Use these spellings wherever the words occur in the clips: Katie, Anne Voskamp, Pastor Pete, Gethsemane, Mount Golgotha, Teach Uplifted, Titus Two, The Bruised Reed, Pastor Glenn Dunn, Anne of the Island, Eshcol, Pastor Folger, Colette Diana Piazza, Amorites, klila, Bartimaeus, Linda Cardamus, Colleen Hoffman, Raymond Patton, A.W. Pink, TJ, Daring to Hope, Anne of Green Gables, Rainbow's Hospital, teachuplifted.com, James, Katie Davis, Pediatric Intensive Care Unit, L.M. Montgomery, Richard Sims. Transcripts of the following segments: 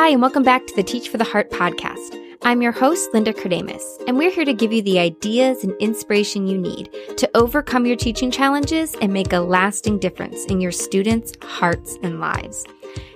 Hi, and welcome back to the Teach for the Heart podcast. I'm your host, Linda Cardamus, and we're here to give you the ideas and inspiration you need to overcome your teaching challenges and make a lasting difference in your students' hearts and lives.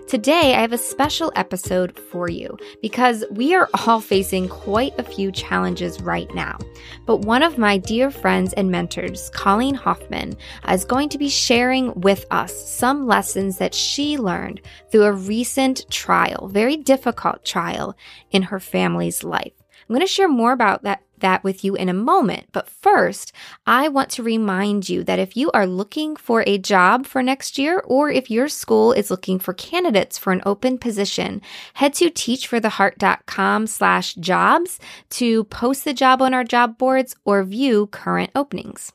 Today, I have a special episode for you because we are all facing quite a few challenges right now. But one of my dear friends and mentors, Colleen Hoffman, is going to be sharing with us some lessons that she learned through a recent trial, very difficult trial in her family's life. I'm going to share more about that with you in a moment. But first, I want to remind you that if you are looking for a job for next year, or if your school is looking for candidates for an open position, head to teach4theheart.com/jobs to post the job on our job boards or view current openings.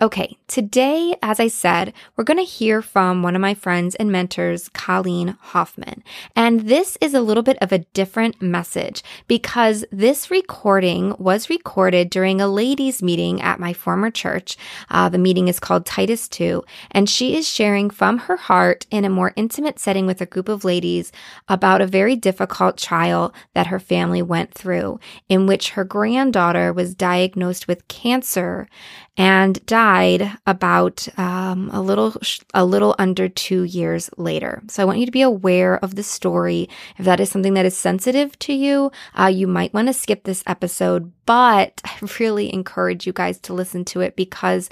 Okay, today, as I said, we're going to hear from one of my friends and mentors, Colleen Hoffman. And this is a little bit of a different message because this recording was recorded during a ladies' meeting at my former church. The meeting is called Titus Two, and she is sharing from her heart in a more intimate setting with a group of ladies about a very difficult trial that her family went through, in which her granddaughter was diagnosed with cancer and died about a little under 2 years later. So I want you to be aware of the story. If that is something that is sensitive to you, you might want to skip this episode, but I really encourage you guys to listen to it because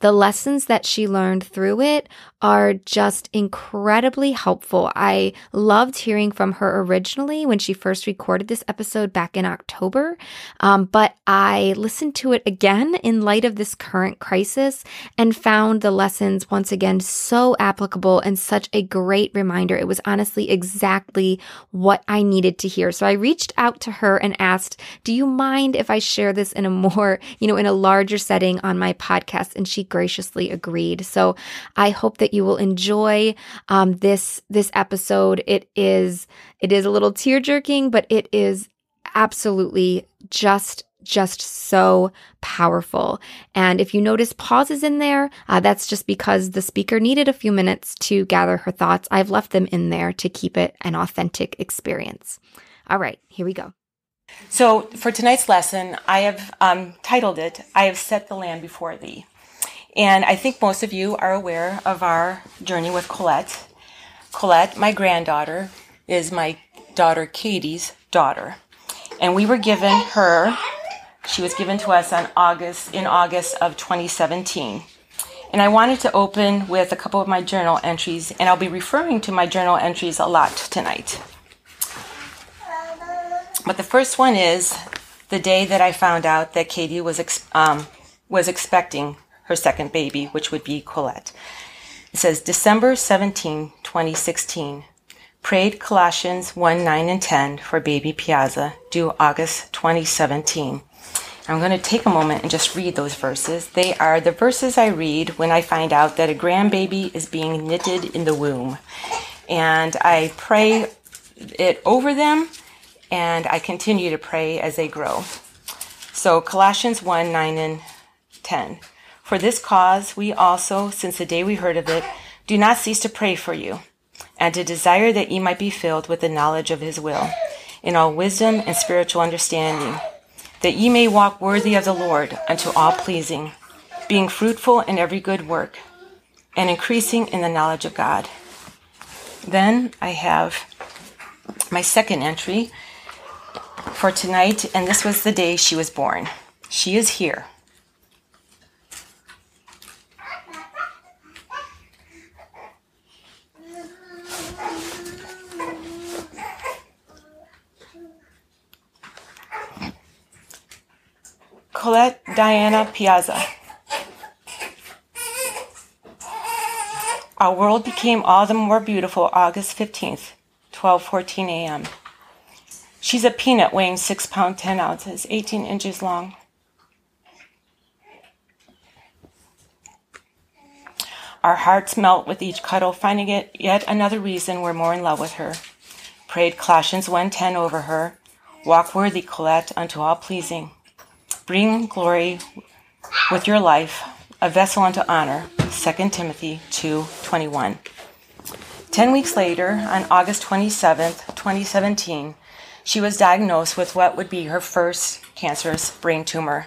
the lessons that she learned through it are just incredibly helpful. I loved hearing from her originally when she first recorded this episode back in October, but I listened to it again in light of this current crisis and found the lessons once again so applicable and such a great reminder. It was honestly exactly what I needed to hear. So I reached out to her and asked, do you mind if I share this in a more, in a larger setting on my podcast? And she graciously agreed. So I hope that you will enjoy this episode. It is a little tear-jerking, but it is absolutely just so powerful. And if you notice pauses in there, that's just because the speaker needed a few minutes to gather her thoughts. I've left them in there to keep it an authentic experience. All right, here we go. So for tonight's lesson, I have titled it, I Have Set the Land Before Thee. And I think most of you are aware of our journey with Colette. Colette, my granddaughter, is my daughter Katie's daughter. And we were given her, she was given to us in August of 2017. And I wanted to open with a couple of my journal entries, and I'll be referring to my journal entries a lot tonight. But the first one is the day that I found out that Katie was expecting her second baby, which would be Colette. It says, December 17, 2016. Prayed Colossians 1, 9, and 10 for baby Piazza, due August 2017. I'm going to take a moment and just read those verses. They are the verses I read when I find out that a grandbaby is being knitted in the womb. And I pray it over them, and I continue to pray as they grow. So Colossians 1, 9, and 10. For this cause we also, since the day we heard of it, do not cease to pray for you, and to desire that ye might be filled with the knowledge of his will, in all wisdom and spiritual understanding, that ye may walk worthy of the Lord unto all pleasing, being fruitful in every good work, and increasing in the knowledge of God. Then I have my second entry for tonight, and this was the day she was born. She is here. Colette Diana Piazza. Our world became all the more beautiful August 15th, 12:14 a.m. She's a peanut weighing 6 pounds 10 ounces, 18 inches long. Our hearts melt with each cuddle, finding it yet another reason we're more in love with her. Prayed Colossians 1:10 over her. Walk worthy, Colette, unto all pleasing. Bring glory with your life, a vessel unto honor, 2 Timothy 2:21. 10 weeks later, on August 27th, 2017, she was diagnosed with what would be her first cancerous brain tumor.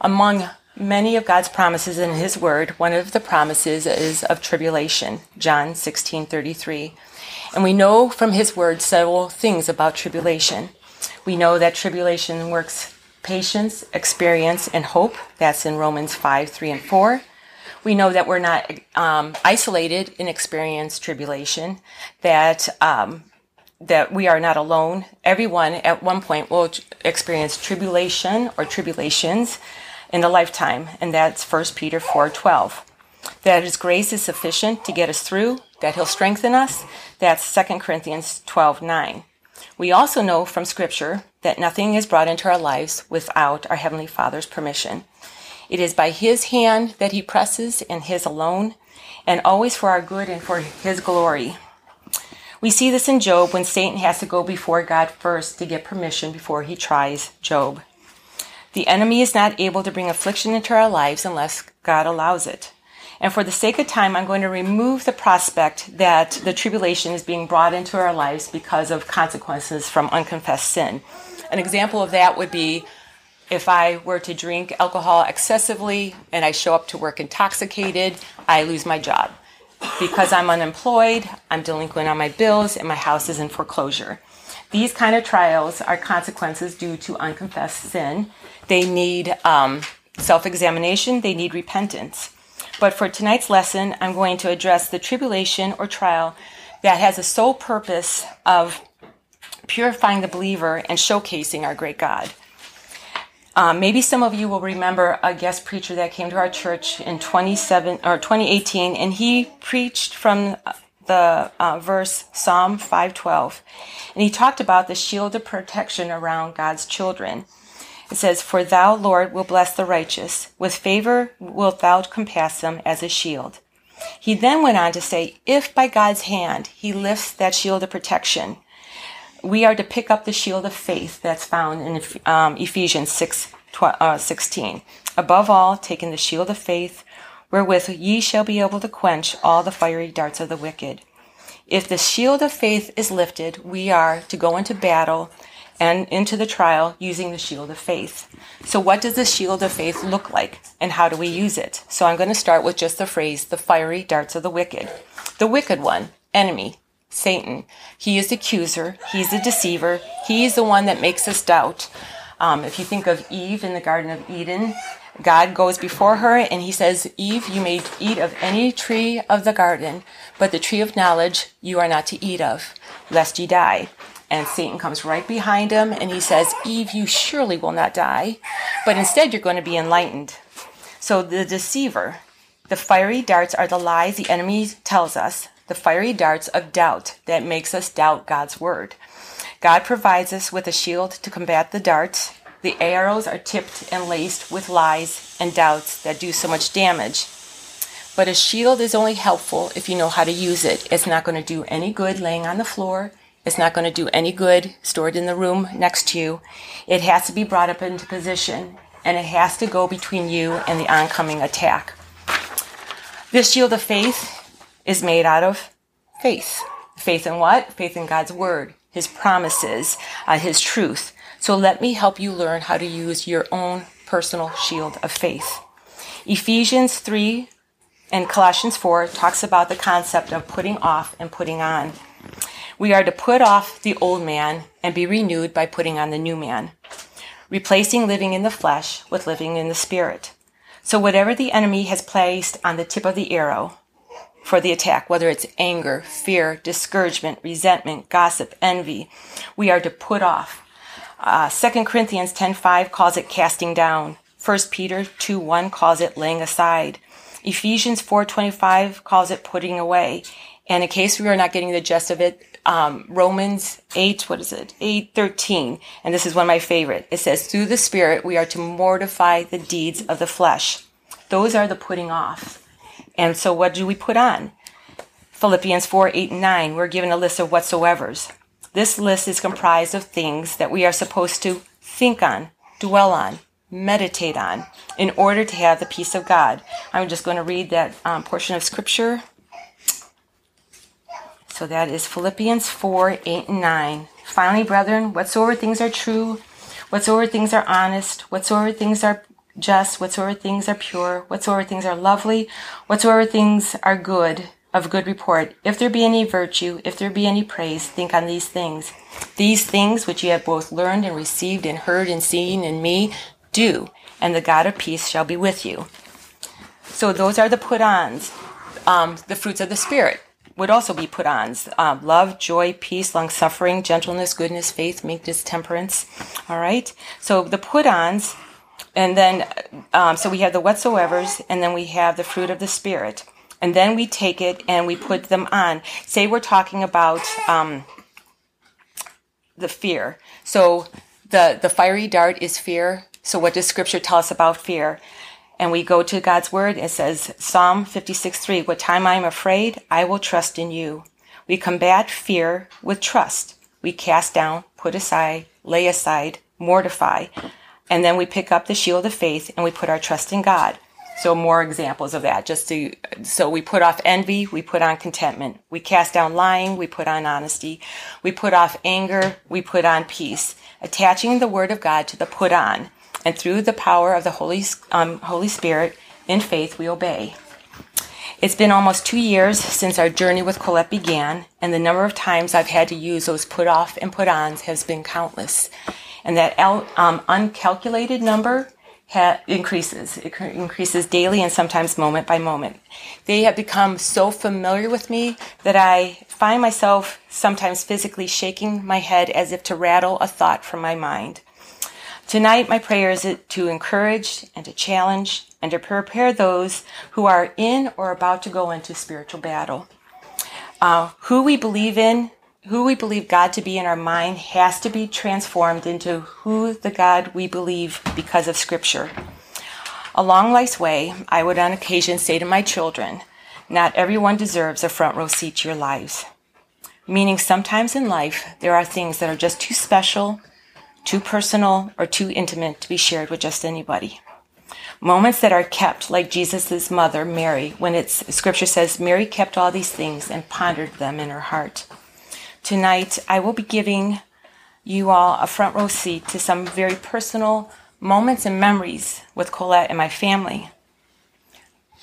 Among many of God's promises in His Word, one of the promises is of tribulation, John 16:33. And we know from His Word several things about tribulation. We know that tribulation works patience, experience, and hope. That's in Romans 5:3 and 4. We know that we're not isolated in experience tribulation, that we are not alone. Everyone at one point will experience tribulation or tribulations in a lifetime, and that's 1 Peter 4:12. That His grace is sufficient to get us through, that He'll strengthen us. That's 2 Corinthians 12:9. We also know from Scripture that nothing is brought into our lives without our Heavenly Father's permission. It is by His hand that He presses, and His alone, and always for our good and for His glory. We see this in Job when Satan has to go before God first to get permission before he tries Job. The enemy is not able to bring affliction into our lives unless God allows it. And for the sake of time, I'm going to remove the prospect that the tribulation is being brought into our lives because of consequences from unconfessed sin. An example of that would be if I were to drink alcohol excessively and I show up to work intoxicated, I lose my job. Because I'm unemployed, I'm delinquent on my bills, and my house is in foreclosure. These kind of trials are consequences due to unconfessed sin. They need self-examination. They need repentance. But for tonight's lesson, I'm going to address the tribulation or trial that has a sole purpose of purifying the believer and showcasing our great God. Maybe some of you will remember a guest preacher that came to our church in 2018, and he preached from the verse Psalm 5:12, and he talked about the shield of protection around God's children. It says, "For thou, Lord, will bless the righteous. With favor wilt thou compass them as a shield." He then went on to say, if by God's hand He lifts that shield of protection, we are to pick up the shield of faith that's found in Ephesians 6:16. "Above all, taking the shield of faith, wherewith ye shall be able to quench all the fiery darts of the wicked." If the shield of faith is lifted, we are to go into battle and into the trial using the shield of faith. So what does the shield of faith look like, and how do we use it? So I'm going to start with just the phrase, the fiery darts of the wicked. The wicked one, enemy, Satan. He is the accuser. He's the deceiver. He's the one that makes us doubt. If you think of Eve in the Garden of Eden, God goes before her and He says, "Eve, you may eat of any tree of the garden, but the tree of knowledge you are not to eat of, lest ye die." And Satan comes right behind him and he says, "Eve, you surely will not die, but instead you're going to be enlightened." So the deceiver, the fiery darts are the lies the enemy tells us, the fiery darts of doubt that makes us doubt God's word. God provides us with a shield to combat the darts. The arrows are tipped and laced with lies and doubts that do so much damage. But a shield is only helpful if you know how to use it. It's not going to do any good laying on the floor. It's not going to do any good stored in the room next to you. It has to be brought up into position, and it has to go between you and the oncoming attack. This shield of faith is made out of faith. Faith in what? Faith in God's word, His promises, His truth. So let me help you learn how to use your own personal shield of faith. Ephesians 3 and Colossians 4 talks about the concept of putting off and putting on. We are to put off the old man and be renewed by putting on the new man, replacing living in the flesh with living in the spirit. So whatever the enemy has placed on the tip of the arrow for the attack, whether it's anger, fear, discouragement, resentment, gossip, envy, we are to put off. 2 Corinthians 10:5 calls it casting down. 1 Peter 2:1 calls it laying aside. Ephesians 4:25 calls it putting away. And in case we are not getting the gist of it, Romans 8:13, and this is one of my favorite. It says, "Through the Spirit we are to mortify the deeds of the flesh." Those are the putting off. And so what do we put on? Philippians 4:8 and 9, we're given a list of whatsoevers. This list is comprised of things that we are supposed to think on, dwell on, meditate on, in order to have the peace of God. I'm just going to read that portion of Scripture. So that is Philippians 4, 8, and 9. Finally, brethren, whatsoever things are true, whatsoever things are honest, whatsoever things are just, whatsoever things are pure, whatsoever things are lovely, whatsoever things are good, of good report, if there be any virtue, if there be any praise, think on these things. These things which ye have both learned and received and heard and seen in me, do, and the God of peace shall be with you. So those are the put-ons. The fruits of the Spirit would also be put-ons. Love, joy, peace, long-suffering, gentleness, goodness, faith, meekness, temperance. All right? So the put-ons, and then, so we have the whatsoevers, and then we have the fruit of the Spirit. And then we take it and we put them on. Say we're talking about the fear. So the fiery dart is fear. So what does Scripture tell us about fear? And we go to God's Word. It says, Psalm 56:3, what time I am afraid, I will trust in you. We combat fear with trust. We cast down, put aside, lay aside, mortify. And then we pick up the shield of faith and we put our trust in God. So more examples of that. So we put off envy, we put on contentment. We cast down lying, we put on honesty. We put off anger, we put on peace. Attaching the Word of God to the put on. And through the power of the Holy Spirit, in faith we obey. It's been almost 2 years since our journey with Colette began, and the number of times I've had to use those put off and put ons has been countless. And that uncalculated number increases. It increases daily and sometimes moment by moment. They have become so familiar with me that I find myself sometimes physically shaking my head as if to rattle a thought from my mind. Tonight, my prayer is to encourage and to challenge and to prepare those who are in or about to go into spiritual battle. Who we believe in, who we believe God to be in our mind has to be transformed into who the God we believe because of Scripture. Along life's way, I would on occasion say to my children, not everyone deserves a front row seat to your lives. Meaning sometimes in life, there are things that are just too special, too personal, or too intimate to be shared with just anybody. Moments that are kept, like Jesus' mother, Mary, when Scripture says, Mary kept all these things and pondered them in her heart. Tonight, I will be giving you all a front row seat to some very personal moments and memories with Colette and my family.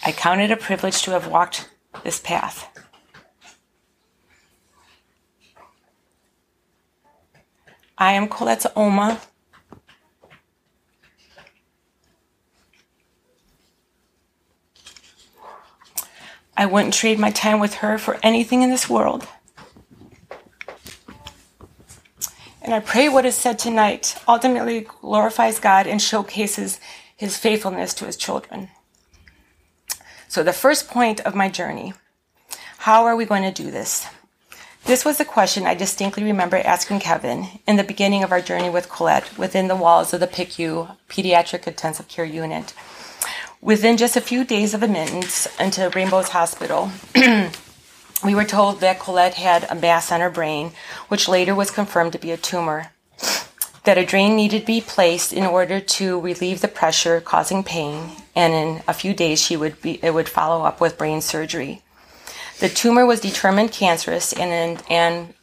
I count it a privilege to have walked this path. I am Colette's Oma. I wouldn't trade my time with her for anything in this world. And I pray what is said tonight ultimately glorifies God and showcases His faithfulness to His children. So the first point of my journey, how are we going to do this? This was the question I distinctly remember asking Kevin in the beginning of our journey with Colette within the walls of the PICU, Pediatric Intensive Care Unit. Within just a few days of admittance into Rainbow's Hospital, we were told that Colette had a mass on her brain, which later was confirmed to be a tumor, that a drain needed to be placed in order to relieve the pressure causing pain, and in a few days it would follow up with brain surgery. The tumor was determined cancerous, and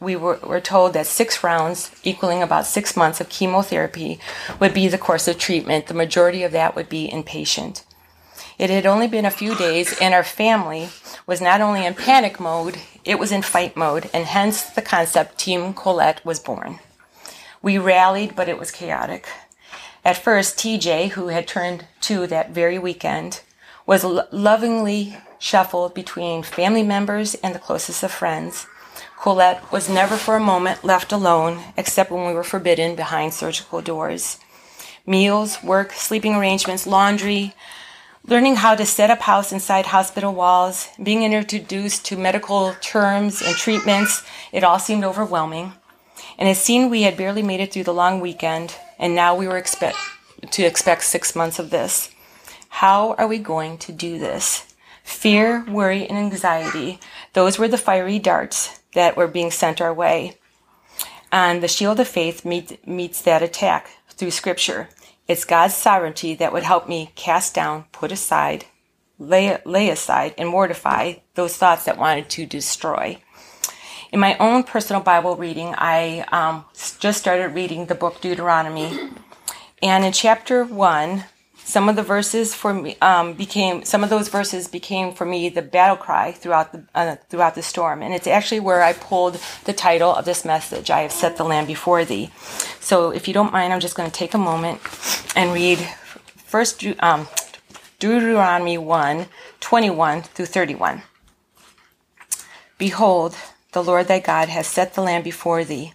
we were told that 6 rounds, equaling about 6 months of chemotherapy, would be the course of treatment. The majority of that would be inpatient. It had only been a few days, and our family was not only in panic mode, it was in fight mode, and hence the concept Team Colette was born. We rallied, but it was chaotic. At first, TJ, who had turned 2 that very weekend, was lovingly shuffled between family members and the closest of friends. Colette was never for a moment left alone, except when we were forbidden behind surgical doors. Meals, work, sleeping arrangements, laundry, learning how to set up house inside hospital walls, being introduced to medical terms and treatments, it all seemed overwhelming. And it seemed we had barely made it through the long weekend, and now we were expect 6 months of this. How are we going to do this? Fear, worry, and anxiety, those were the fiery darts that were being sent our way. And the shield of faith meets that attack through Scripture. It's God's sovereignty that would help me cast down, put aside, lay aside and mortify those thoughts that wanted to destroy. In my own personal Bible reading, I just started reading the book Deuteronomy, and in chapter 1, some of the verses for me became for me the battle cry throughout the storm, and it's actually where I pulled the title of this message. I have set the land before thee. So, if you don't mind, I'm just going to take a moment and read first Deuteronomy 1:21-31. Behold, the Lord thy God has set the land before thee.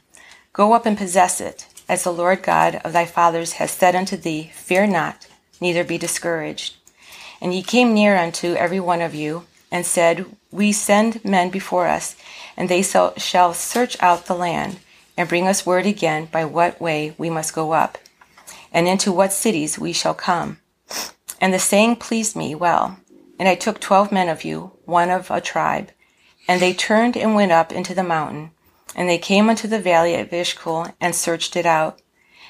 Go up and possess it, as the Lord God of thy fathers has said unto thee. Fear not, neither be discouraged. And ye came near unto every one of you, and said, We send men before us, and they shall search out the land, and bring us word again by what way we must go up, and into what cities we shall come. And the saying pleased me well. And I took 12 men of you, one of a tribe. And they turned and went up into the mountain. And they came unto the valley of Eshcol, and searched it out.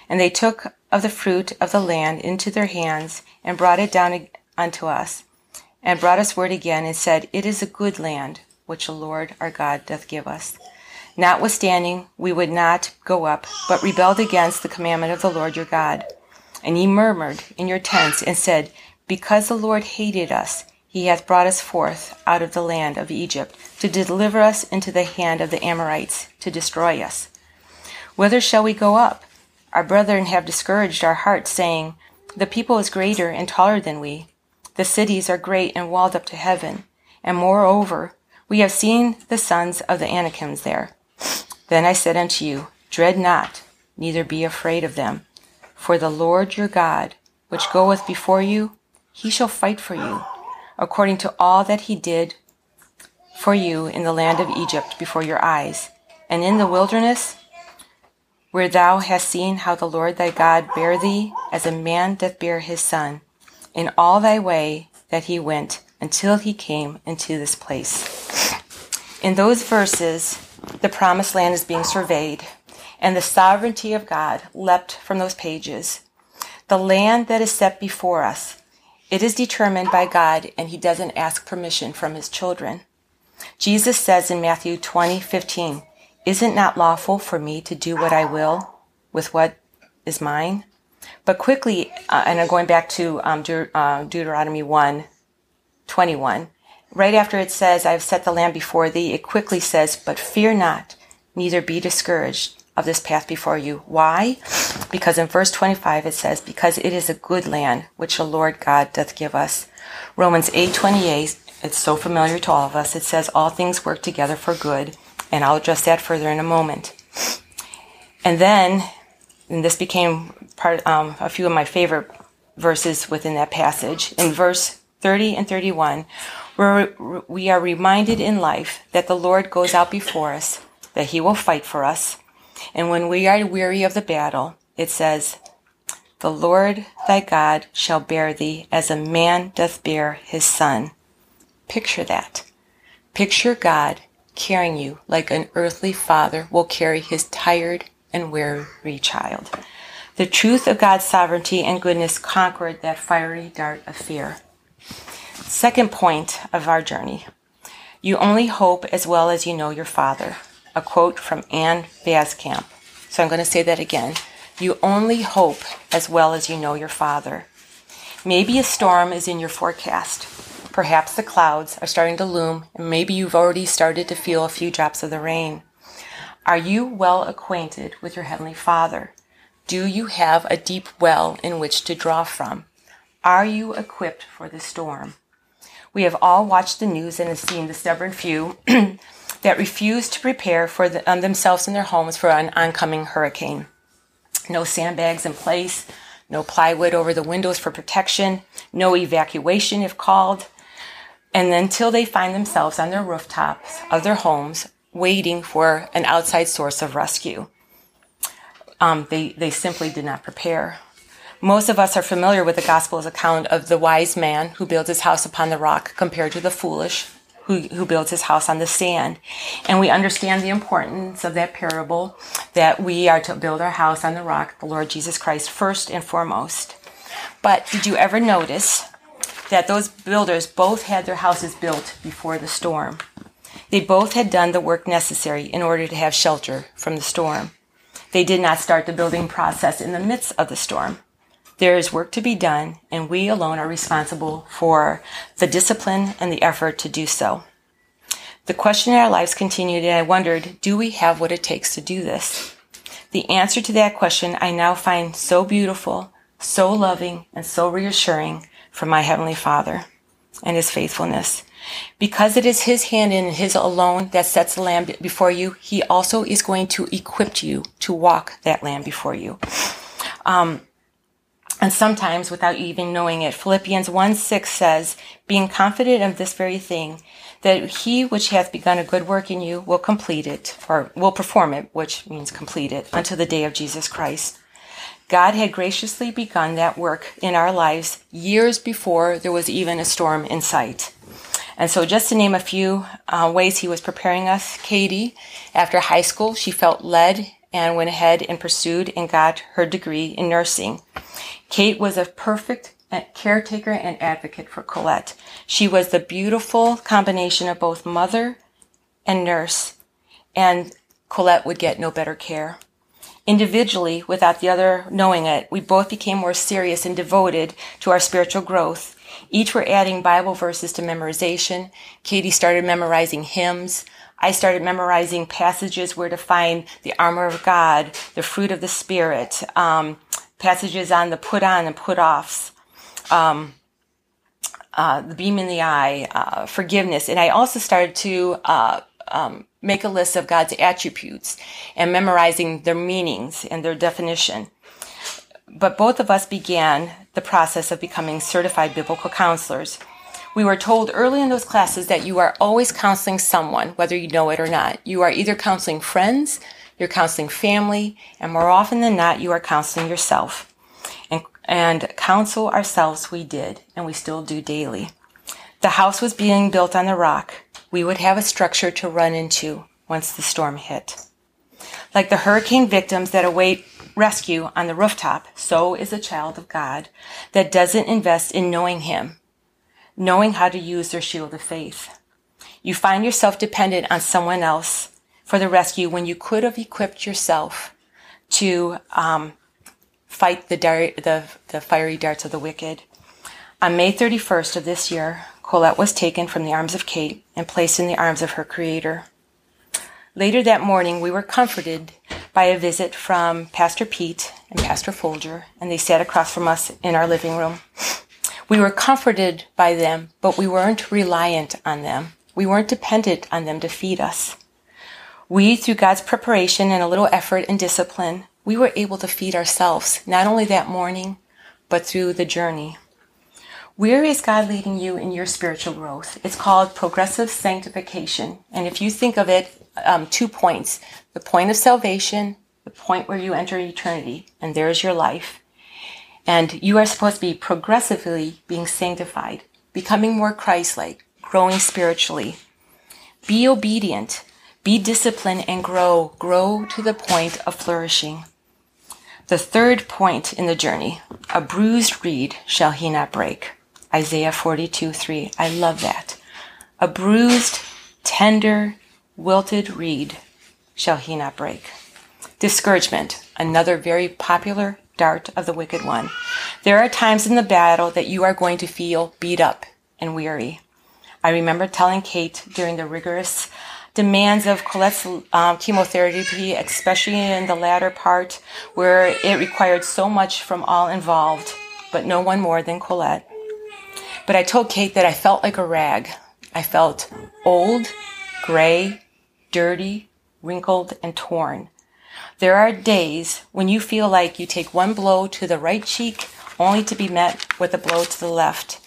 And they took of the fruit of the land into their hands, and brought it down unto us, and brought us word again, and said, It is a good land, which the Lord our God doth give us. Notwithstanding, we would not go up, but rebelled against the commandment of the Lord your God. And ye murmured in your tents, and said, Because the Lord hated us, he hath brought us forth out of the land of Egypt, to deliver us into the hand of the Amorites, to destroy us. Whither shall we go up? Our brethren have discouraged our hearts, saying, The people is greater and taller than we. The cities are great and walled up to heaven. And moreover, we have seen the sons of the Anakims there. Then I said unto you, Dread not, neither be afraid of them. For the Lord your God, which goeth before you, he shall fight for you, according to all that he did for you in the land of Egypt before your eyes, and in the wilderness, where thou hast seen how the Lord thy God bare thee, as a man doth bear his son, in all thy way that he went, until he came into this place. In those verses, the promised land is being surveyed, and the sovereignty of God leapt from those pages. The land that is set before us, it is determined by God, and he doesn't ask permission from his children. Jesus says in Matthew 20:15, Is it not lawful for me to do what I will with what is mine? But quickly, and I'm going back to Deuteronomy 1:21, right after it says, I have set the land before thee, it quickly says, But fear not, neither be discouraged of this path before you. Why? Because in verse 25 it says, Because it is a good land, which the Lord God doth give us. Romans 8:28, it's so familiar to all of us. It says, All things work together for good. And I'll address that further in a moment. And then, and this became part a few of my favorite verses within that passage, in verse 30 and 31, where we are reminded in life that the Lord goes out before us, that he will fight for us. And when we are weary of the battle, it says, The Lord thy God shall bear thee, as a man doth bear his son. Picture that. Picture God carrying you like an earthly father will carry his tired and weary child. The truth of God's sovereignty and goodness conquered that fiery dart of fear. Second point of our journey. You only hope as well as you know your father. A quote from Anne Voskamp. So I'm going to say that again. You only hope as well as you know your father. Maybe a storm is in your forecast. Perhaps the clouds are starting to loom, and maybe you've already started to feel a few drops of the rain. Are you well acquainted with your Heavenly Father? Do you have a deep well in which to draw from? Are you equipped for the storm? We have all watched the news and have seen the stubborn few that refuse to prepare for themselves and their homes for an oncoming hurricane. No sandbags in place, no plywood over the windows for protection, no evacuation if called, and until they find themselves on their rooftops of their homes waiting for an outside source of rescue. They simply did not prepare. Most of us are familiar with the Gospel's account of the wise man who builds his house upon the rock compared to the foolish who builds his house on the sand. And we understand the importance of that parable, that we are to build our house on the rock, the Lord Jesus Christ, first and foremost. But did you ever notice that those builders both had their houses built before the storm. They both had done the work necessary in order to have shelter from the storm. They did not start the building process in the midst of the storm. There is work to be done, and we alone are responsible for the discipline and the effort to do so. The question in our lives continued, and I wondered, do we have what it takes to do this? The answer to that question I now find so beautiful, so loving, and so reassuring from my Heavenly Father and His faithfulness. Because it is His hand and His alone that sets the lamb before you, He also is going to equip you to walk that lamb before you. And sometimes without even knowing it. Philippians 1:6 says, being confident of this very thing, that He which hath begun a good work in you will complete it, or will perform it, which means complete it, until the day of Jesus Christ. God had graciously begun that work in our lives years before there was even a storm in sight. And so just to name a few ways He was preparing us, Katie, after high school, she felt led and went ahead and pursued and got her degree in nursing. Kate was a perfect caretaker and advocate for Colette. She was the beautiful combination of both mother and nurse, and Colette would get no better care. Individually, without the other knowing it, we both became more serious and devoted to our spiritual growth. Each were adding Bible verses to memorization. Katie started memorizing hymns. I started memorizing passages where to find the armor of God, the fruit of the Spirit, passages on the put on and put offs, the beam in the eye, forgiveness. And I also started to make a list of God's attributes and memorizing their meanings and their definition. But both of us began the process of becoming certified biblical counselors. We were told early in those classes that you are always counseling someone, whether you know it or not. You are either counseling friends, you're counseling family, and more often than not, you are counseling yourself. And counsel ourselves we did, and we still do daily. The house was being built on the rock. We would have a structure to run into once the storm hit. Like the hurricane victims that await rescue on the rooftop, so is a child of God that doesn't invest in knowing Him, knowing how to use their shield of faith. You find yourself dependent on someone else for the rescue when you could have equipped yourself to fight the fiery darts of the wicked. On May 31st of this year, Colette was taken from the arms of Kate and placed in the arms of her Creator. Later that morning, we were comforted by a visit from Pastor Pete and Pastor Folger, and they sat across from us in our living room. We were comforted by them, but we weren't reliant on them. We weren't dependent on them to feed us. We, through God's preparation and a little effort and discipline, we were able to feed ourselves, not only that morning, but through the journey. Where is God leading you in your spiritual growth? It's called progressive sanctification. And if you think of it, 2 points, the point of salvation, the point where you enter eternity, and there is your life. And you are supposed to be progressively being sanctified, becoming more Christ-like, growing spiritually. Be obedient, be disciplined, and grow to the point of flourishing. The third point in the journey, a bruised reed shall he not break. Isaiah 42:3. I love that. A bruised, tender, wilted reed shall he not break. Discouragement, another very popular dart of the wicked one. There are times in the battle that you are going to feel beat up and weary. I remember telling Kate during the rigorous demands of Colette's chemotherapy, especially in the latter part where it required so much from all involved, but no one more than Colette. But I told Kate that I felt like a rag. I felt old, gray, dirty, wrinkled, and torn. There are days when you feel like you take one blow to the right cheek only to be met with a blow to the left.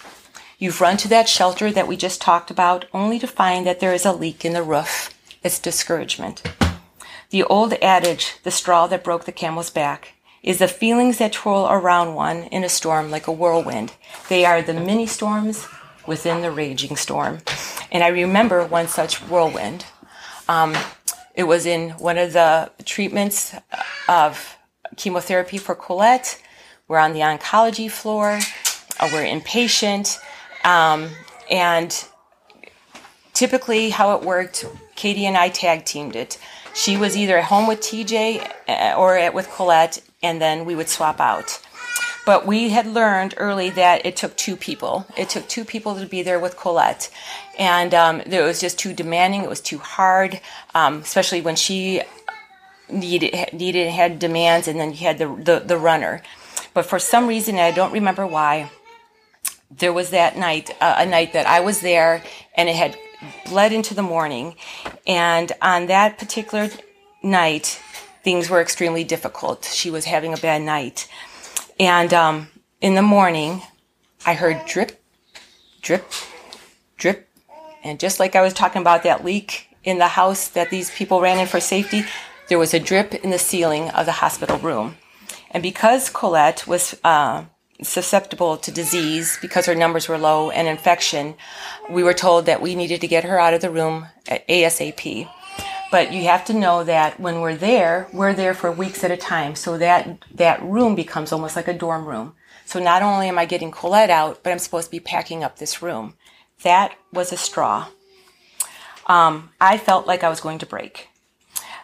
You've run to that shelter that we just talked about only to find that there is a leak in the roof. It's discouragement. The old adage, the straw that broke the camel's back, is the feelings that twirl around one in a storm like a whirlwind. They are the mini storms within the raging storm. And I remember one such whirlwind. It was in one of the treatments of chemotherapy for Colette. We're on the oncology floor. We're inpatient. And typically how it worked, Katie and I tag teamed it. She was either at home with TJ or with Colette, and then we would swap out. But we had learned early that it took two people. It took two people to be there with Colette. And it was just too demanding. It was too hard, especially when she needed had demands, and then you had the runner. But for some reason, I don't remember why, there was that night, a night that I was there, and it had bled into the morning. And on that particular night, things were extremely difficult. She was having a bad night. And in the morning, I heard drip, drip, drip. And just like I was talking about that leak in the house that these people ran in for safety, there was a drip in the ceiling of the hospital room. And because Colette was susceptible to disease, because her numbers were low and infection, we were told that we needed to get her out of the room at ASAP. But you have to know that when we're there for weeks at a time. So that room becomes almost like a dorm room. So not only am I getting Colette out, but I'm supposed to be packing up this room. That was a straw. I felt like I was going to break.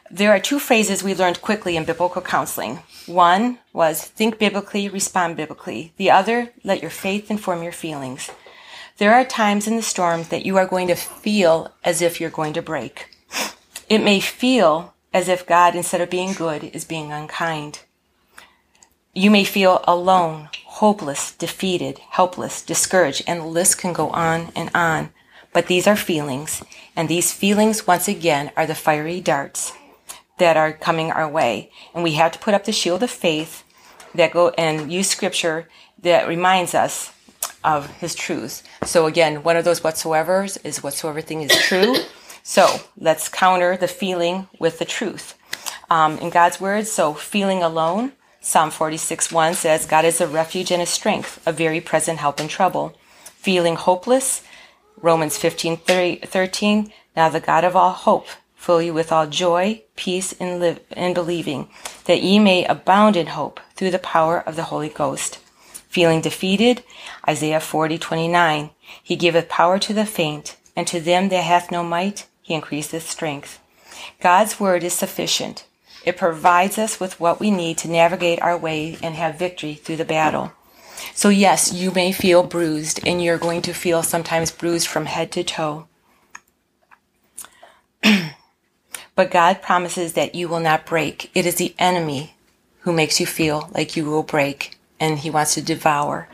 There are two phrases we learned quickly in biblical counseling. One was think biblically, respond biblically. The other, let your faith inform your feelings. There are times in the storm that you are going to feel as if you're going to break. It may feel as if God, instead of being good, is being unkind. You may feel alone, hopeless, defeated, helpless, discouraged, and the list can go on and on. But these are feelings, and these feelings, once again, are the fiery darts that are coming our way. And we have to put up the shield of faith and use scripture that reminds us of his truth. So again, one of those whatsoevers is whatsoever thing is true. So let's counter the feeling with the truth. In God's word, so feeling alone, Psalm 46:1 says, God is a refuge and a strength, a very present help in trouble. Feeling hopeless, Romans 15:13, now the God of all hope, fill you with all joy, peace, in believing, that ye may abound in hope through the power of the Holy Ghost. Feeling defeated, Isaiah 40:29, he giveth power to the faint, and to them that hath no might, he increaseth strength. God's word is sufficient. It provides us with what we need to navigate our way and have victory through the battle. So yes, you may feel bruised, and you're going to feel sometimes bruised from head to toe. But God promises that you will not break. It is the enemy who makes you feel like you will break, and he wants to devour.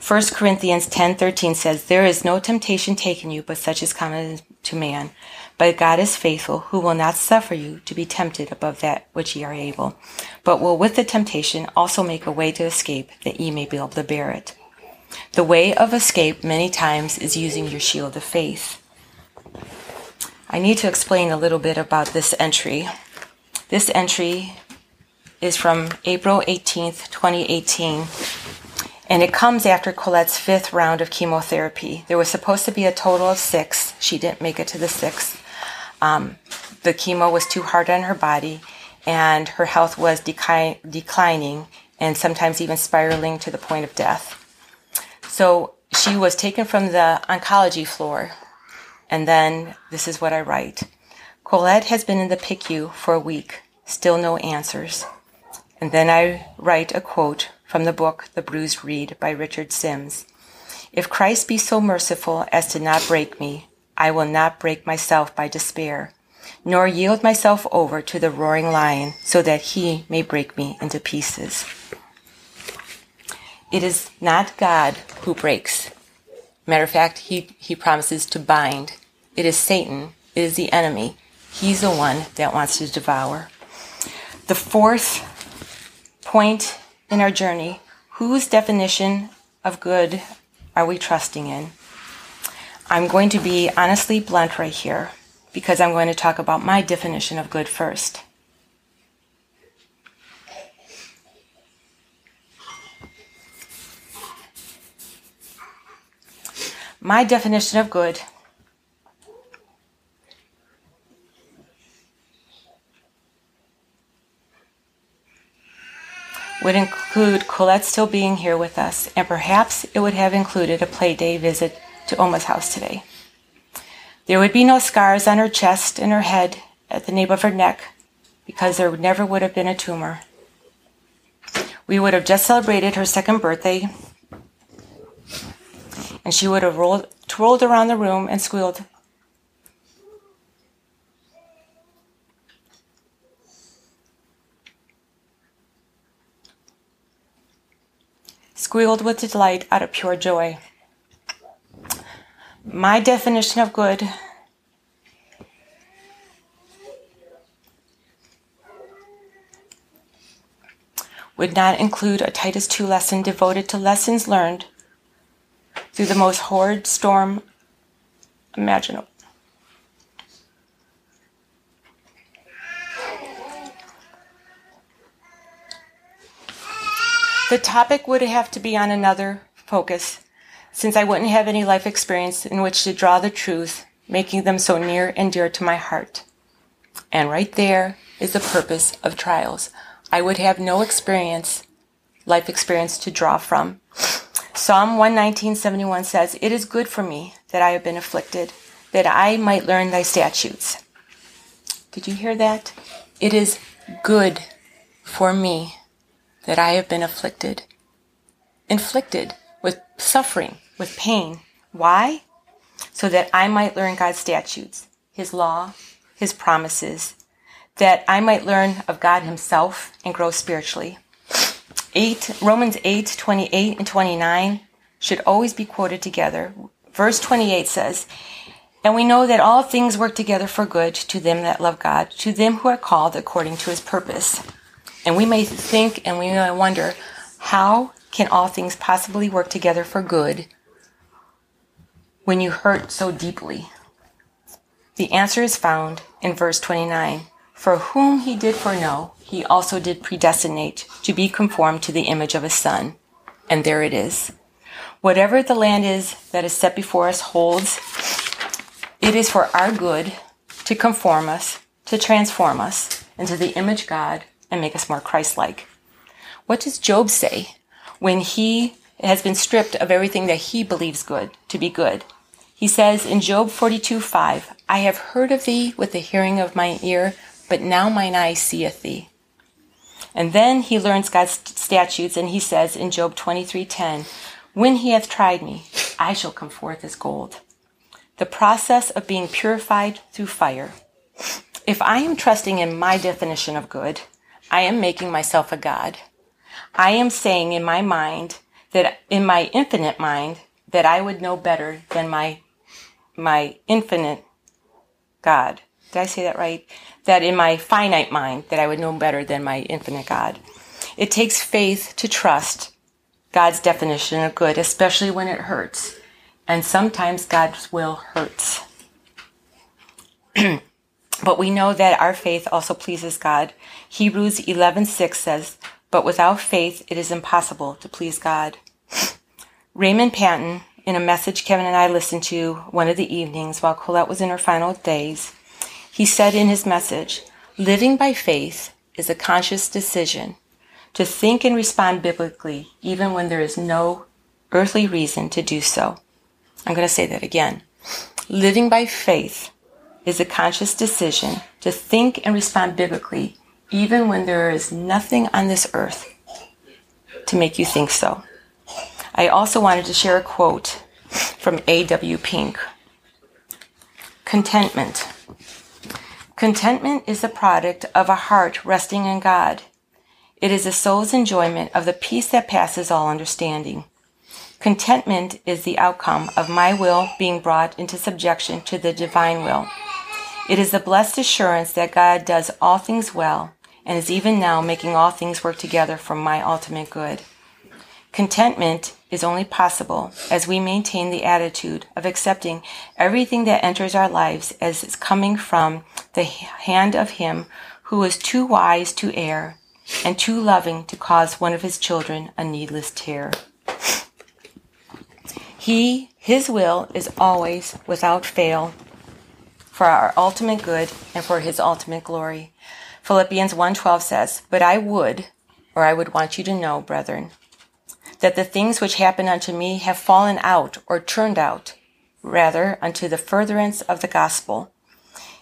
1 Corinthians 10:13 says, there is no temptation taken you, but such is common to man. But God is faithful, who will not suffer you to be tempted above that which ye are able, but will with the temptation also make a way to escape, that ye may be able to bear it. The way of escape many times is using your shield of faith. I need to explain a little bit about this entry. This entry is from April 18th, 2018. And it comes after Colette's fifth round of chemotherapy. There was supposed to be a total of 6. She didn't make it to the 6th. The chemo was too hard on her body, and her health was declining and sometimes even spiraling to the point of death. So she was taken from the oncology floor. And then this is what I write. Colette has been in the PICU for a week. Still no answers. And then I write a quote from the book The Bruised Reed by Richard Sims. If Christ be so merciful as to not break me, I will not break myself by despair, nor yield myself over to the roaring lion so that he may break me into pieces. It is not God who breaks. Matter of fact, he promises to bind. It is Satan. It is the enemy. He's the one that wants to devour. The fourth point in our journey, whose definition of good are we trusting in? I'm going to be honestly blunt right here, because I'm going to talk about my definition of good first. My definition of good would include Colette still being here with us, and perhaps it would have included a play day visit to Oma's house today. There would be no scars on her chest and her head at the nape of her neck, because there never would have been a tumor. We would have just celebrated her second birthday, and she would have twirled around the room and squealed. Squealed with delight out of pure joy. My definition of good would not include a Titus Two lesson devoted to lessons learned through the most horrid storm imaginable. The topic would have to be on another focus, since I wouldn't have any life experience in which to draw the truth, making them so near and dear to my heart. And right there is the purpose of trials. I would have no experience, life experience to draw from. Psalm 119:71 says, "It is good for me that I have been afflicted, that I might learn thy statutes." Did you hear that? It is good for me that I have been afflicted. Inflicted with suffering, with pain. Why? So that I might learn God's statutes, his law, his promises, that I might learn of God himself and grow spiritually. Romans 8:28 and 29 should always be quoted together. Verse 28 says, "And we know that all things work together for good to them that love God, to them who are called according to his purpose." And we may think and we may wonder, how can all things possibly work together for good when you hurt so deeply? The answer is found in verse 29. "For whom he did foreknow, he also did predestinate to be conformed to the image of his Son." And there it is. Whatever the land is that is set before us holds, it is for our good to conform us, to transform us into the image God and make us more Christ-like. What does Job say when he has been stripped of everything that he believes good to be good? He says in Job 42:5, "I have heard of thee with the hearing of mine ear, but now mine eye seeth thee." And then he learns God's statutes, and he says in Job 23:10, "When he hath tried me, I shall come forth as gold." The process of being purified through fire. If I am trusting in my definition of good, I am making myself a god. I am saying in my mind, that in my infinite mind, that I would know better than my infinite God. Did I say that right? That in my finite mind, that I would know better than my infinite God. It takes faith to trust God's definition of good, especially when it hurts. And sometimes God's will hurts. But we know that our faith also pleases God. Hebrews 11:6 says, "But without faith, it is impossible to please God." Raymond Patton, in a message Kevin and I listened to one of the evenings while Colette was in her final days, he said in his message, "Living by faith is a conscious decision to think and respond biblically, even when there is no earthly reason to do so." I'm going to say that again. Living by faith is a conscious decision to think and respond biblically, even when there is nothing on this earth to make you think so. I also wanted to share a quote from A.W. Pink. "Contentment. Contentment is the product of a heart resting in God. It is the soul's enjoyment of the peace that passes all understanding. Contentment is the outcome of my will being brought into subjection to the divine will. It is the blessed assurance that God does all things well and is even now making all things work together for my ultimate good. Contentment is only possible as we maintain the attitude of accepting everything that enters our lives as it's coming from the hand of him who is too wise to err and too loving to cause one of his children a needless tear. His will is always, without fail, for our ultimate good and for his ultimate glory." Philippians 1:12 says, "But I would For I would want you to know, brethren, that the things which happened unto me have fallen out, or turned out, rather, unto the furtherance of the gospel.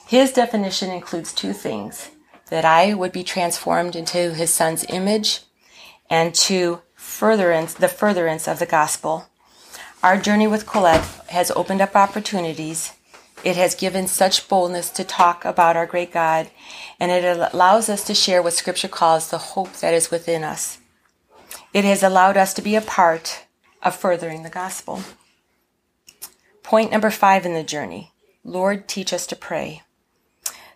His definition includes two things: that I would be transformed into his son's image, and to the furtherance of the gospel. Our journey with Colette has opened up opportunities. It has given such boldness to talk about our great God, and it allows us to share what Scripture calls the hope that is within us. It has allowed us to be a part of furthering the gospel. Point number 5 in the journey: Lord, teach us to pray.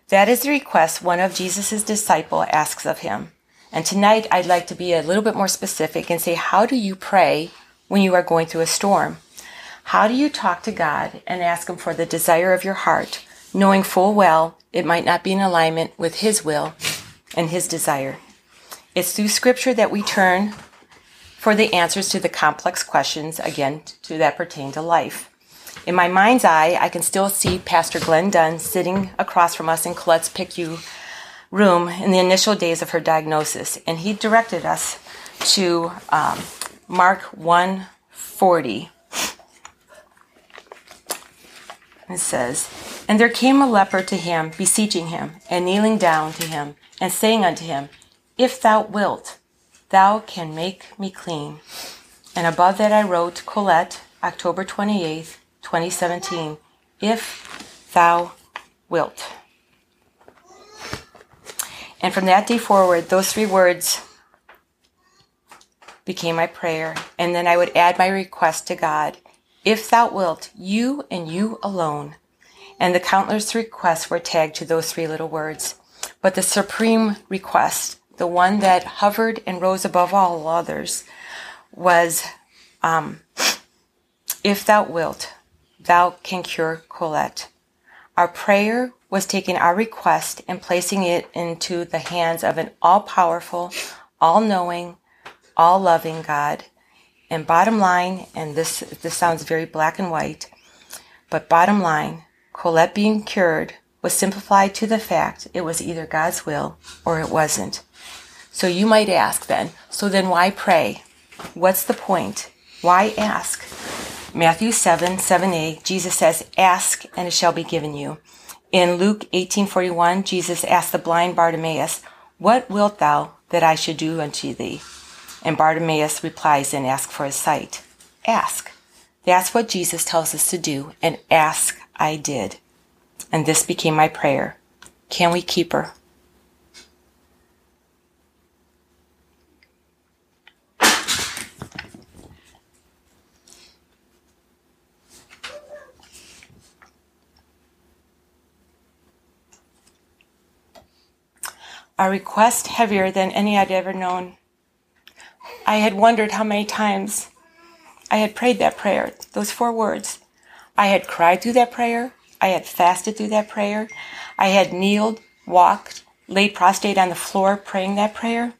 That is the request one of Jesus' disciples asks of him. And tonight I'd like to be a little bit more specific and say, how do you pray when you are going through a storm? How do you talk to God and ask him for the desire of your heart, knowing full well it might not be in alignment with his will and his desire? It's through Scripture that we turn for the answers to the complex questions, again, that pertain to life. In my mind's eye, I can still see Pastor Glenn Dunn sitting across from us in Colette's PICU room in the initial days of her diagnosis, and he directed us to Mark 1:40. It says, "And there came a leper to him, beseeching him, and kneeling down to him, and saying unto him, If thou wilt, thou can make me clean." And above that I wrote, Colette, October 28th, 2017, "If thou wilt." And from that day forward, those 3 words became my prayer. And then I would add my request to God: "If thou wilt, you and you alone." And the countless requests were tagged to those 3 little words. But the supreme request, the one that hovered and rose above all others, was, "If thou wilt, thou can cure Colette." Our prayer was taking our request and placing it into the hands of an all-powerful, all-knowing, all-loving God. And bottom line, and this sounds very black and white, but bottom line, Colette being cured was simplified to the fact it was either God's will or it wasn't. So you might ask then, so then why pray? What's the point? Why ask? Matthew 7:7a, Jesus says, "Ask and it shall be given you." In Luke 18:41, Jesus asked the blind Bartimaeus, "What wilt thou that I should do unto thee?" And Bartimaeus replies and asks for his sight. Ask. That's what Jesus tells us to do, and ask I did. And this became my prayer. Can we keep her? A request heavier than any I'd ever known. I had wondered how many times I had prayed that prayer, those 4 words. I had cried through that prayer. I had fasted through that prayer. I had kneeled, walked, laid prostrate on the floor praying that prayer.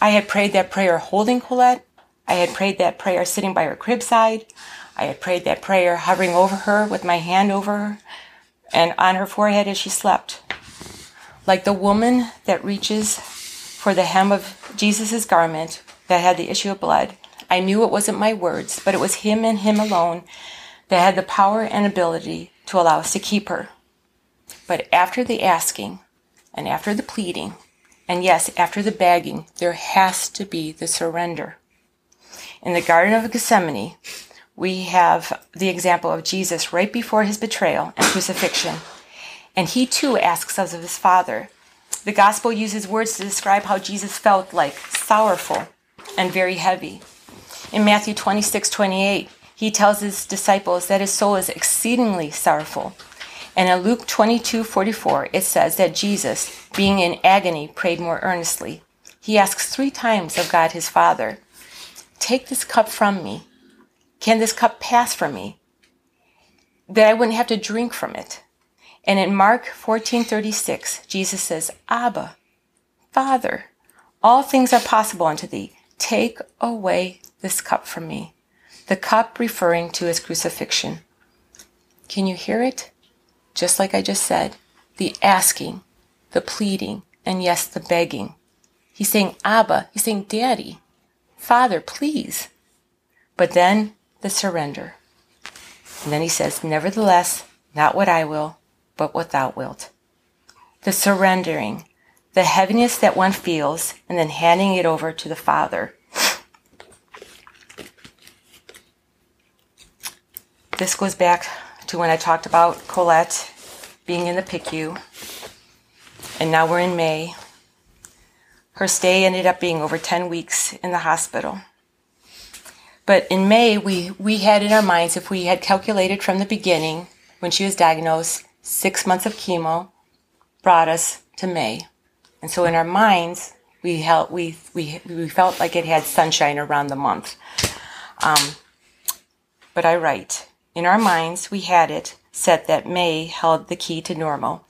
I had prayed that prayer holding Colette. I had prayed that prayer sitting by her cribside. I had prayed that prayer hovering over her with my hand over her and on her forehead as she slept. Like the woman that reaches for the hem of Jesus' garment that had the issue of blood, I knew it wasn't my words, but it was him and him alone that had the power and ability to allow us to keep her. But after the asking, and after the pleading, and yes, after the begging, there has to be the surrender. In the Garden of Gethsemane, we have the example of Jesus right before his betrayal and crucifixion, and he too asks us of his Father. The Gospel uses words to describe how Jesus felt like sorrowful and very heavy. In Matthew 26:28, he tells his disciples that his soul is exceedingly sorrowful. And in Luke 22:44, it says that Jesus, being in agony, prayed more earnestly. He asks 3 times of God his Father, "Take this cup from me. Can this cup pass from me? That I wouldn't have to drink from it." And in Mark 14:36, Jesus says, "Abba, Father, all things are possible unto thee. Take away this cup from me." The cup referring to his crucifixion. Can you hear it? Just like I just said, the asking, the pleading, and yes, the begging. He's saying, Abba. He's saying, Daddy, Father, please. But then the surrender. And then he says, nevertheless, not what I will, but what thou wilt. The surrendering, the heaviness that one feels, and then handing it over to the Father. This goes back to when I talked about Colette being in the PICU. And now we're in May. Her stay ended up being over 10 weeks in the hospital. But in May, we had in our minds, if we had calculated from the beginning, when she was diagnosed, 6 months of chemo brought us to May. And so in our minds, we felt like it had sunshine around the month. But I write, in our minds, we had it set that May held the key to normal,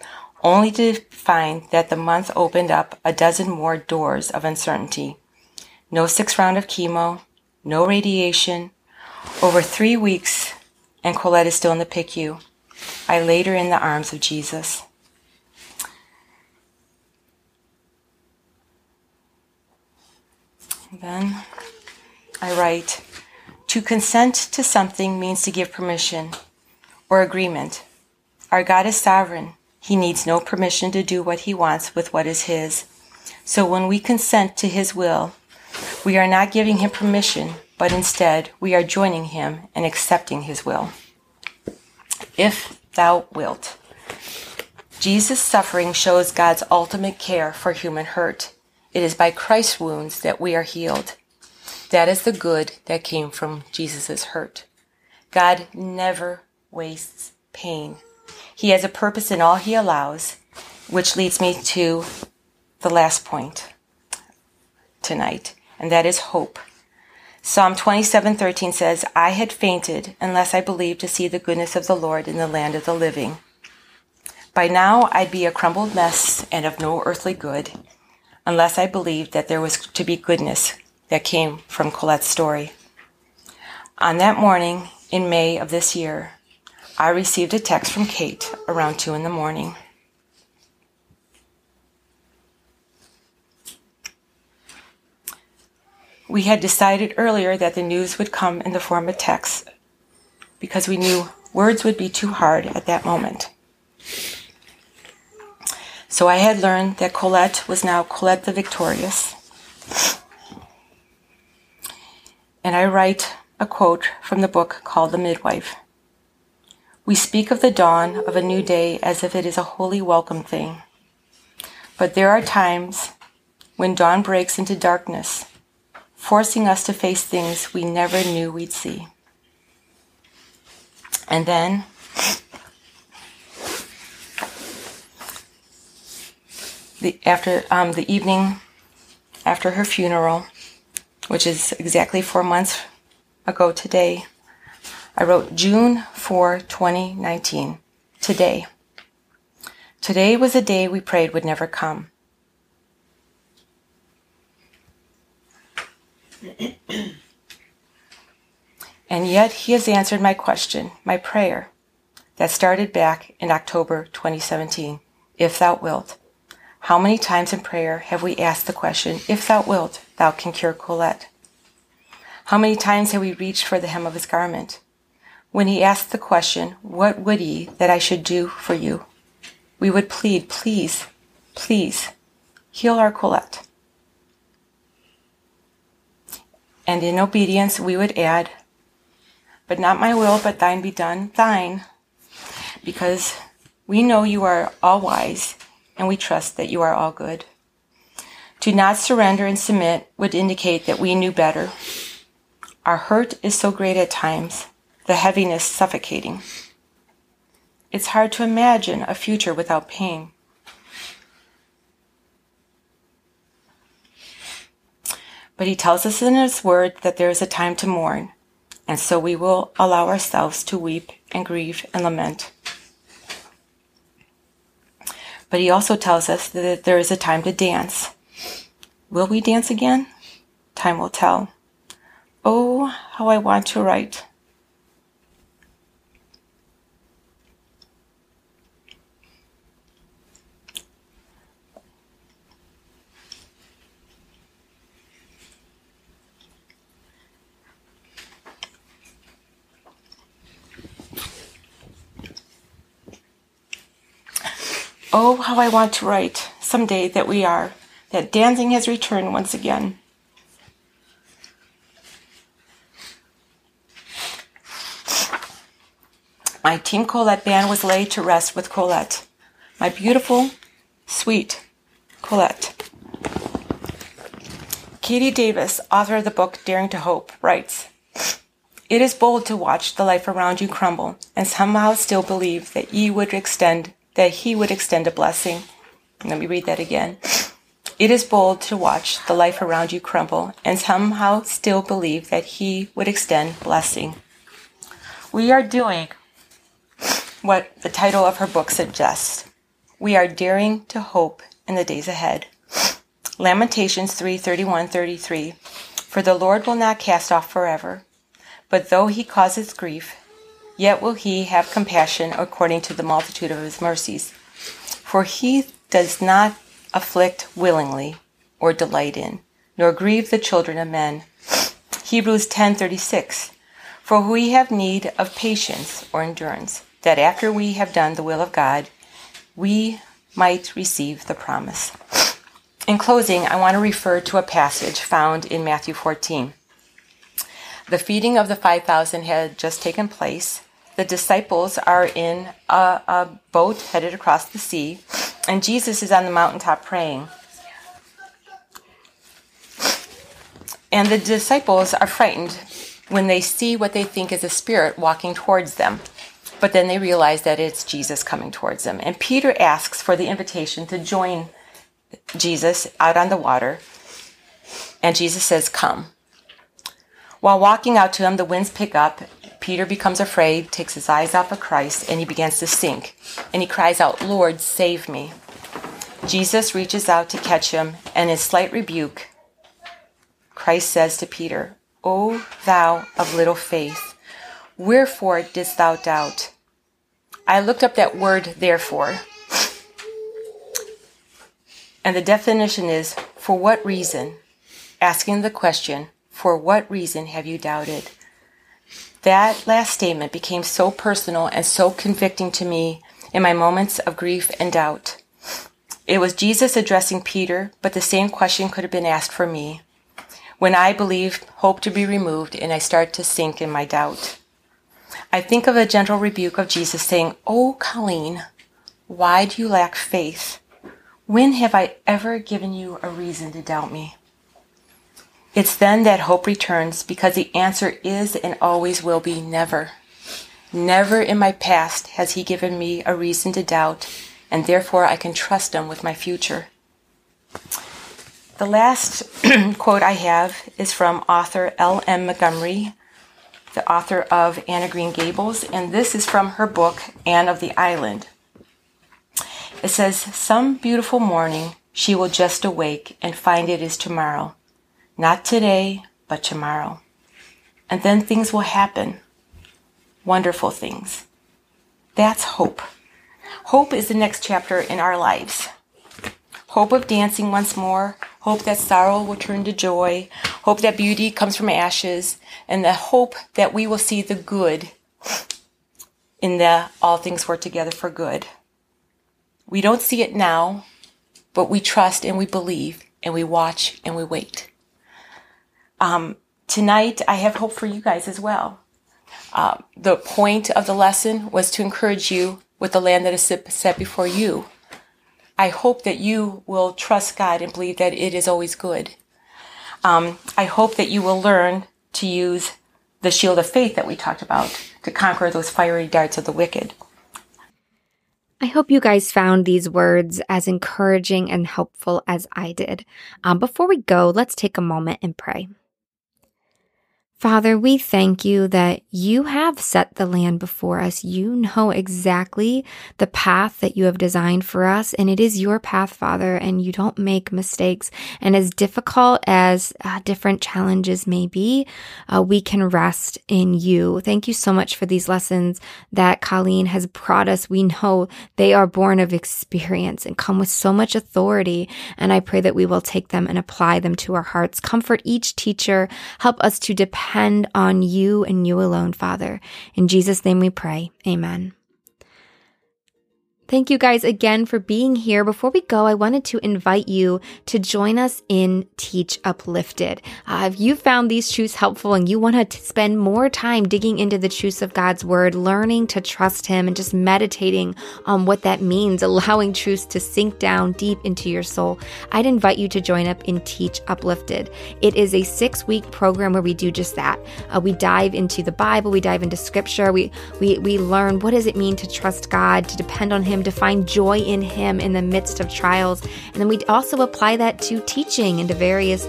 only to find that the month opened up a dozen more doors of uncertainty. No sixth round of chemo, no radiation, over 3 weeks, and Colette is still in the PICU. I laid her in the arms of Jesus. And then I write, to consent to something means to give permission or agreement. Our God is sovereign. He needs no permission to do what he wants with what is his. So when we consent to his will, we are not giving him permission, but instead we are joining him and accepting his will. If thou wilt. Jesus' suffering shows God's ultimate care for human hurt. It is by Christ's wounds that we are healed. That is the good that came from Jesus' hurt. God never wastes pain. He has a purpose in all he allows, which leads me to the last point tonight, and that is hope. Psalm 27:13 says, I had fainted unless I believed to see the goodness of the Lord in the land of the living. By now I'd be a crumbled mess and of no earthly good, unless I believed that there was to be goodness that came from Colette's story. On that morning in May of this year, I received a text from Kate around 2 a.m. We had decided earlier that the news would come in the form of text because we knew words would be too hard at that moment. So I had learned that Colette was now Colette the Victorious. And I write a quote from the book called The Midwife. We speak of the dawn of a new day as if it is a wholly welcome thing. But there are times when dawn breaks into darkness, forcing us to face things we never knew we'd see. And then the evening after her funeral, which is exactly 4 months ago today, I wrote June 4, 2019, today. Today was a day we prayed would never come. And yet he has answered my question, my prayer, that started back in October 2017, if thou wilt. How many times in prayer have we asked the question, if thou wilt, thou can cure Colette? How many times have we reached for the hem of his garment? When he asked the question, what would ye that I should do for you? We would plead, please, please, heal our Colette. And in obedience, we would add, but not my will, but thine be done, thine. Because we know you are all wise, and we trust that you are all good. To not surrender and submit would indicate that we knew better. Our hurt is so great at times, the heaviness suffocating. It's hard to imagine a future without pain. But he tells us in his word that there is a time to mourn, and so we will allow ourselves to weep and grieve and lament. But he also tells us that there is a time to dance. Will we dance again? Time will tell. Oh, how I want to write. Oh, how I want to write someday that we are, that dancing has returned once again. My Team Colette band was laid to rest with Colette, my beautiful, sweet Colette. Katie Davis, author of the book Daring to Hope, writes, "It is bold to watch the life around you crumble and somehow still believe that he would extend a blessing." Let me read that again. "It is bold to watch the life around you crumble and somehow still believe that he would extend blessing." We are doing what the title of her book suggests. We are daring to hope in the days ahead. Lamentations 3:31-33. "For the Lord will not cast off forever, but though he causeth grief, yet will he have compassion according to the multitude of his mercies. For he does not afflict willingly or delight in, nor grieve the children of men." Hebrews 10:36. "For we have need of patience or endurance, that after we have done the will of God, we might receive the promise." In closing, I want to refer to a passage found in Matthew 14. The feeding of the 5,000 had just taken place. The disciples are in a boat headed across the sea, and Jesus is on the mountaintop praying. And the disciples are frightened when they see what they think is a spirit walking towards them. But then they realize that it's Jesus coming towards them. And Peter asks for the invitation to join Jesus out on the water. And Jesus says, "Come." While walking out to him, the winds pick up. Peter becomes afraid, takes his eyes off of Christ, and he begins to sink. And he cries out, "Lord, save me." Jesus reaches out to catch him, and in slight rebuke, Christ says to Peter, "O thou of little faith, wherefore didst thou doubt?" I looked up that word, therefore. And the definition is, for what reason? Asking the question, for what reason have you doubted? That last statement became so personal and so convicting to me in my moments of grief and doubt. It was Jesus addressing Peter, but the same question could have been asked for me when I believe hope to be removed and I start to sink in my doubt. I think of a gentle rebuke of Jesus saying, "Oh, Colleen, why do you lack faith? When have I ever given you a reason to doubt me?" It's then that hope returns, because the answer is and always will be never. Never in my past has he given me a reason to doubt, and therefore I can trust him with my future. The last quote I have is from author L.M. Montgomery, the author of Anne of Green Gables, and this is from her book, Anne of the Island. It says, "Some beautiful morning she will just awake and find it is tomorrow. Not today, but tomorrow. And then things will happen. Wonderful things." That's hope. Hope is the next chapter in our lives. Hope of dancing once more. Hope that sorrow will turn to joy. Hope that beauty comes from ashes. And the hope that we will see the good in the all things work together for good. We don't see it now, but we trust and we believe and we watch and we wait. Tonight, I have hope for you guys as well. The point of the lesson was to encourage you with the land that is set before you. I hope that you will trust God and believe that it is always good. I hope that you will learn to use the shield of faith that we talked about to conquer those fiery darts of the wicked. I hope you guys found these words as encouraging and helpful as I did. Before we go, let's take a moment and pray. Father, we thank you that you have set the land before us. You know exactly the path that you have designed for us, and it is your path, Father, and you don't make mistakes. And as difficult as different challenges may be, we can rest in you. Thank you so much for these lessons that Colleen has brought us. We know they are born of experience and come with so much authority, and I pray that we will take them and apply them to our hearts. Comfort each teacher. Help us to depend on you and you alone, Father. In Jesus' name we pray. Amen. Thank you guys again for being here. Before we go, I wanted to invite you to join us in Teach Uplifted. If you found these truths helpful and you want to spend more time digging into the truths of God's word, learning to trust him and just meditating on what that means, allowing truths to sink down deep into your soul, I'd invite you to join up in Teach Uplifted. It is a 6-week program where we do just that. We dive into the Bible, we dive into scripture, we learn what does it mean to trust God, to depend on him, to find joy in him in the midst of trials. And then we also apply that to teaching and to various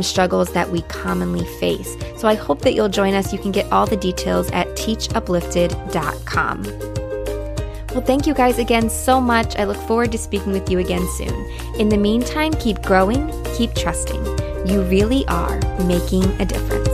struggles that we commonly face. So I hope that you'll join us. You can get all the details at teachuplifted.com. Well, thank you guys again so much. I look forward to speaking with you again soon. In the meantime, keep growing, keep trusting. You really are making a difference.